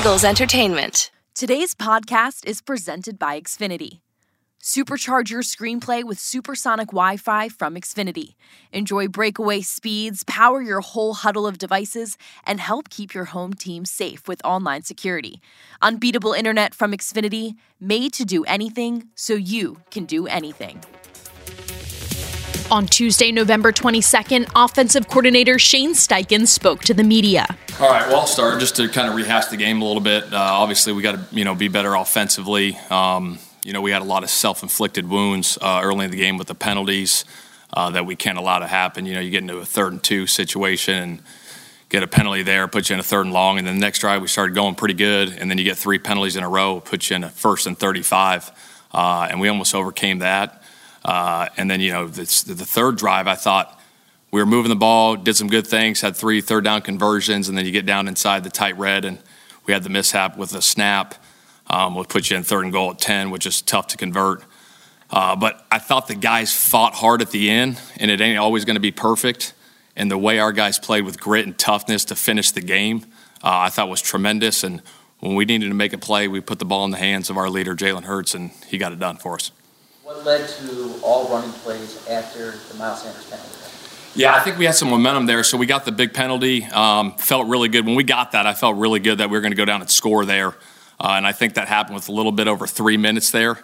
Eagles Entertainment. Today's podcast is presented by Xfinity. Supercharge your screenplay with supersonic Wi-Fi from Xfinity. Enjoy breakaway speeds, power your whole huddle of devices, and help keep your home team safe with online security. Unbeatable internet from Xfinity, made to do anything so you can do anything. On Tuesday, November 22nd, offensive coordinator Shane Steichen spoke to the media. All right, well, I'll start just to kind of rehash the game a little bit. Obviously, we got to be better offensively. We had a lot of self-inflicted wounds early in the game with the penalties that we can't allow to happen. You get into a 3rd and 2 situation and get a penalty there, put you in a 3rd and long, and then the next drive we started going pretty good, and then you get 3 penalties in a row, put you in a 1st and 35, and we almost overcame that. And then, the 3rd drive, I thought we were moving the ball, did some good things, had 3 3rd-down conversions, and then you get down inside the tight red, and we had the mishap with a snap. We'll put you in 3rd and goal at 10, which is tough to convert. But I thought the guys fought hard at the end, and it ain't always going to be perfect. And the way our guys played with grit and toughness to finish the game, I thought was tremendous. And when we needed to make a play, we put the ball in the hands of our leader, Jalen Hurts, and he got it done for us. What led to all running plays after the Miles Sanders penalty? Yeah, I think we had some momentum there. So we got the big penalty. Felt really good. When we got that, I felt really good that we were going to go down and score there. And I think that happened with a little bit over 3 minutes there.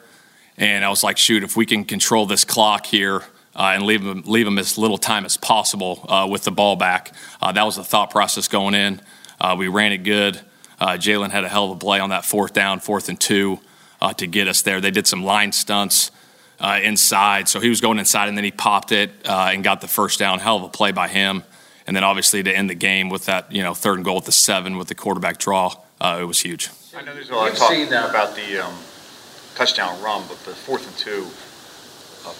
And I was like, shoot, if we can control this clock here and leave them as little time as possible with the ball back. That was the thought process going in. We ran it good. Jalen had a hell of a play on that 4th down, 4th and 2 to get us there. They did some line stunts inside. So he was going inside, and then he popped it and got the 1st down. Hell of a play by him. And then obviously to end the game with that 3rd and goal at the 7 with the quarterback draw, it was huge. I know there's a lot of talk about the touchdown run, but the 4th and 2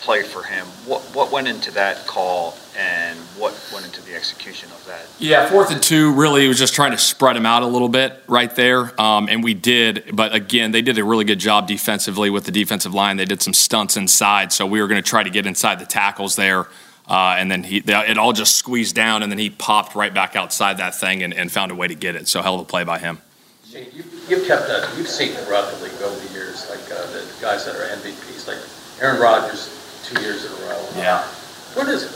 play for him, what went into that call and what went into the execution of that? Yeah, 4th and 2 really was just trying to spread him out a little bit right there, and we did. But, again, they did a really good job defensively with the defensive line. They did some stunts inside, so we were going to try to get inside the tackles there. And then it all just squeezed down, and then he popped right back outside that thing and found a way to get it. So hell of a play by him. You've seen the run the league over the years, the guys that are MVPs, like Aaron Rodgers 2 years in a row. Yeah. Where does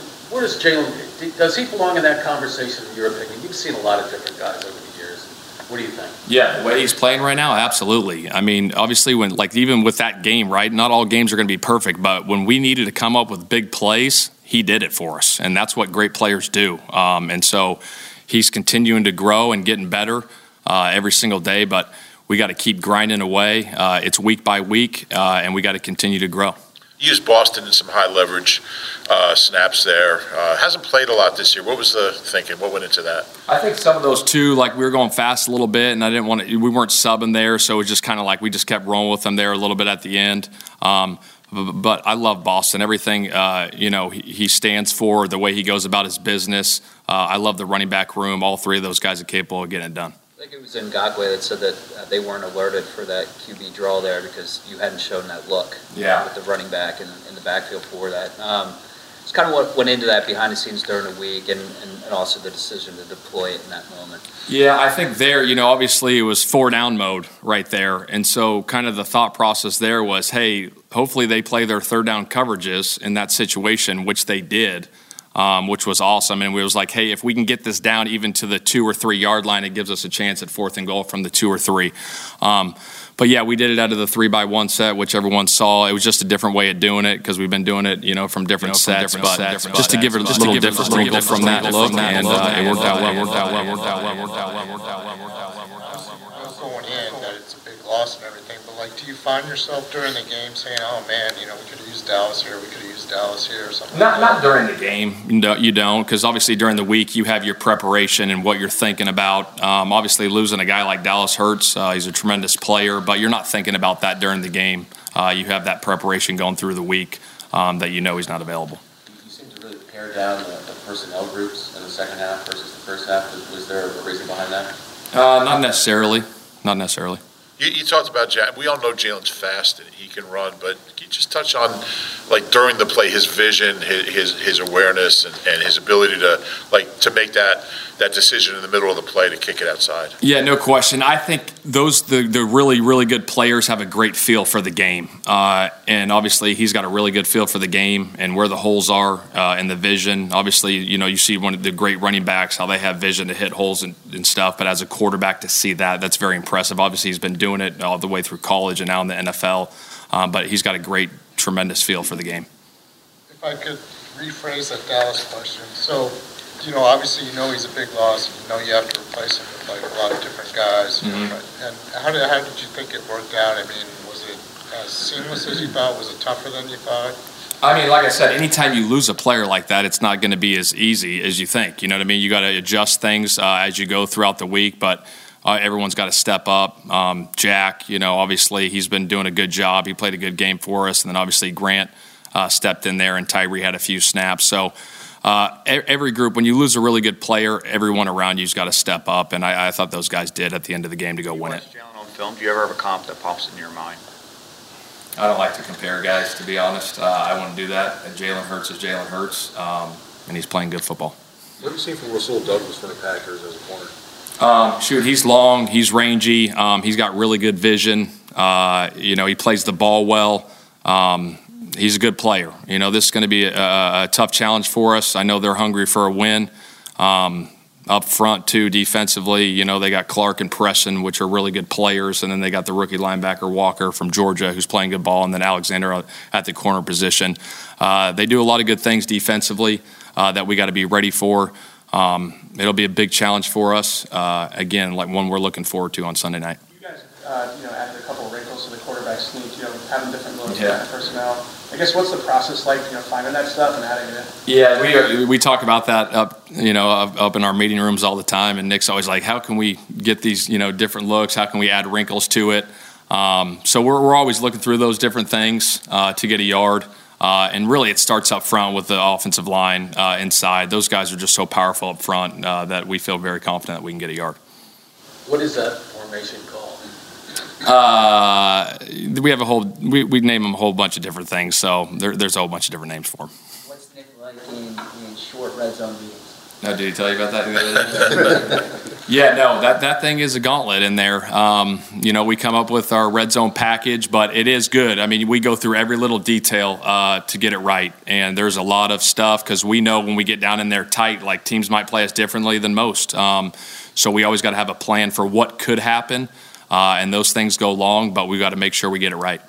Jalen, does he belong in that conversation in your opinion? You've seen a lot of different guys over the years. What do you think? Yeah, the way he's playing right now, absolutely. I mean, obviously, when even with that game, right, not all games are going to be perfect, but when we needed to come up with big plays, he did it for us, and that's what great players do. And so he's continuing to grow and getting better every single day, but we got to keep grinding away. It's week by week, and we got to continue to grow. You used Boston in some high leverage snaps there. Hasn't played a lot this year. What was the thinking? What went into that? I think some of those too, we were going fast a little bit, and I didn't want to. We weren't subbing there, so it was just kind of we just kept rolling with them there a little bit at the end. But I love Boston. Everything he stands for, the way he goes about his business. I love the running back room. All 3 of those guys are capable of getting it done. I think it was Ngakwe that said that they weren't alerted for that QB draw there because you hadn't shown that look with the running back and in the backfield for that. It's kind of what went into that behind the scenes during the week and also the decision to deploy it in that moment. Yeah, I think there, obviously it was 4-down mode right there. And so kind of the thought process there was, hey, hopefully they play their 3rd down coverages in that situation, which they did. Which was awesome, and we was like, hey, if we can get this down even to the 2 or 3 yard line, it gives us a chance at 4th and goal from the 2 or 3. But yeah, we did it out of the 3-by-1 set, which everyone saw. It was just a different way of doing it because we've been doing it, from different sets, but just to give it a little different angle from that, and it worked out well. Going in, that it's a big loss and everything, but do you find yourself during the game saying, oh man, we could have used Dallas here, or something? Not during the game. No, you don't, because obviously during the week you have your preparation and what you're thinking about. Obviously losing a guy like Dallas Hurts, he's a tremendous player, but you're not thinking about that during the game. You have that preparation going through the week that he's not available. You seem to really pare down the personnel groups in the second half versus the first half. Was there a reason behind that? Not necessarily. You talked about Jalen. We all know Jalen's fast and he can run, but can you just touch on, like, during the play, his vision, his awareness, and his ability to, like, to make that decision in the middle of the play to kick it outside? Yeah, no question. I think those the really, really good players have a great feel for the game. And obviously he's got a really good feel for the game and where the holes are and the vision. Obviously, you know, you see one of the great running backs, how they have vision to hit holes and stuff. But as a quarterback to see that, that's very impressive. Obviously, he's been doing it all the way through college and now in the NFL. But he's got a great, tremendous feel for the game. If I could rephrase that Dallas question. So, you know, obviously, you know he's a big loss. You know you have to replace him with, like, a lot of different guys. Mm-hmm. And how did you think it worked out? I mean, was it as seamless as you thought? Was it tougher than you thought? I mean, like I said, anytime you lose a player like that, it's not going to be as easy as you think. You know what I mean? You got to adjust things as you go throughout the week, but everyone's got to step up. Jack, you know, obviously he's been doing a good job. He played a good game for us, and then obviously Grant stepped in there, and Tyree had a few snaps. So every group, when you lose a really good player, everyone around you's got to step up, and I thought those guys did at the end of the game to go win it. Jalen on film, do you ever have a comp that pops in your mind? I don't like to compare guys, to be honest. I wouldn't do that. Jalen Hurts is Jalen Hurts, and he's playing good football. What have you seen from Russell Douglas for the Packers as a corner? Shoot, he's long, he's rangy, he's got really good vision. You know, he plays the ball well. He's a good player. You know, this is going to be a tough challenge for us. I know they're hungry for a win. Up front, too, defensively, you know, they got Clark and Preston, which are really good players, and then they got the rookie linebacker Walker from Georgia, who's playing good ball, and then Alexander at the corner position. They do a lot of good things defensively that we got to be ready for. It'll be a big challenge for us, again, like one we're looking forward to on Sunday night. You guys, you know, added a couple of wrinkles to the quarterback sneak, you know, having different looks, different personnel. I guess what's the process like, you know, finding that stuff and adding it? Yeah, we talk about that up in our meeting rooms all the time, and Nick's always like, how can we get these, you know, different looks? How can we add wrinkles to it? So we're always looking through those different things to get a yard. And really it starts up front with the offensive line inside. Those guys are just so powerful up front that we feel very confident that we can get a yard. What is that formation called? We name them a whole bunch of different things, so there's a whole bunch of different names for them. What's Nick like in short red zone meetings? No, did he tell you about that? Yeah, no, that thing is a gauntlet in there. You know, we come up with our red zone package, but it is good. I mean, we go through every little detail to get it right, and there's a lot of stuff because we know when we get down in there tight, like teams might play us differently than most. So we always got to have a plan for what could happen. And those things go long, but we got to make sure we get it right.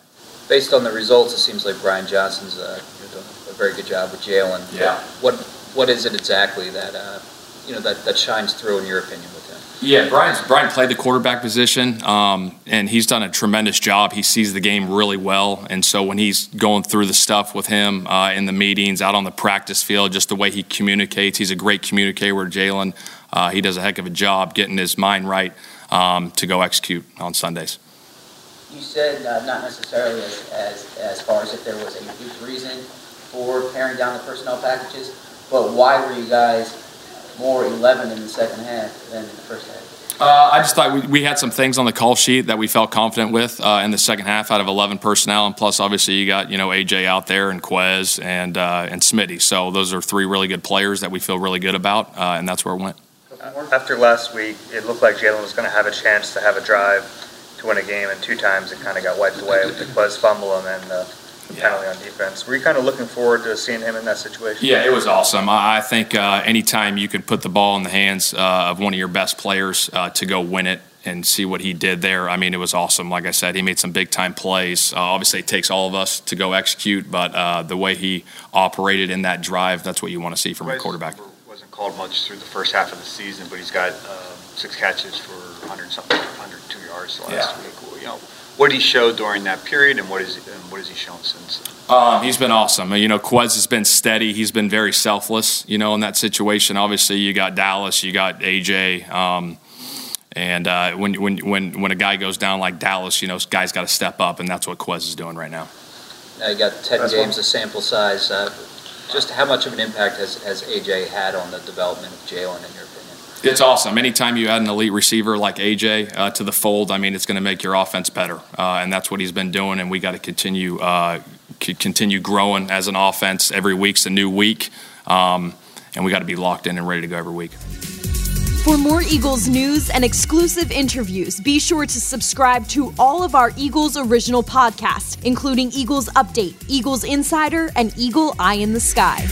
Based on the results, it seems like Brian Johnson's doing a very good job with Jalen. Yeah. What is it exactly that you know that shines through in your opinion with him? Yeah, Brian played the quarterback position, and he's done a tremendous job. He sees the game really well, and so when he's going through the stuff with him in the meetings, out on the practice field, just the way he communicates, he's a great communicator with Jalen. He does a heck of a job getting his mind right. To go execute on Sundays. You said not necessarily as far as if there was a huge reason for paring down the personnel packages, but why were you guys more 11 in the second half than in the first half? I just thought we had some things on the call sheet that we felt confident with in the second half out of 11 personnel, and plus obviously you got, you know, AJ out there and Quez and Smitty. So those are three really good players that we feel really good about, and that's where it went. After last week, it looked like Jalen was going to have a chance to have a drive to win a game, and two times it kind of got wiped away with the Quez fumble and then the penalty on defense. Were you kind of looking forward to seeing him in that situation? Yeah, it was awesome. I think anytime you can put the ball in the hands of one of your best players to go win it and see what he did there, I mean, it was awesome. Like I said, he made some big-time plays. Obviously, it takes all of us to go execute, but the way he operated in that drive, that's what you want to see from a quarterback. Wasn't called much through the first half of the season, but he's got 6 catches for 102 yards last week. You know, what did he show during that period, and what has he shown since then? He's been awesome. You know, Quez has been steady. He's been very selfless, you know, in that situation. Obviously, you got Dallas, you got AJ, and when a guy goes down like Dallas, you know, guys got to step up, and that's what Quez is doing right now. Now you got 10 games of sample size. Just how much of an impact has AJ had on the development of Jalen, in your opinion? It's awesome. Anytime you add an elite receiver like AJ to the fold, I mean, it's going to make your offense better, and that's what he's been doing. And we got to continue growing as an offense. Every week's a new week, and we got to be locked in and ready to go every week. For more Eagles news and exclusive interviews, be sure to subscribe to all of our Eagles original podcasts, including Eagles Update, Eagles Insider, and Eagle Eye in the Sky.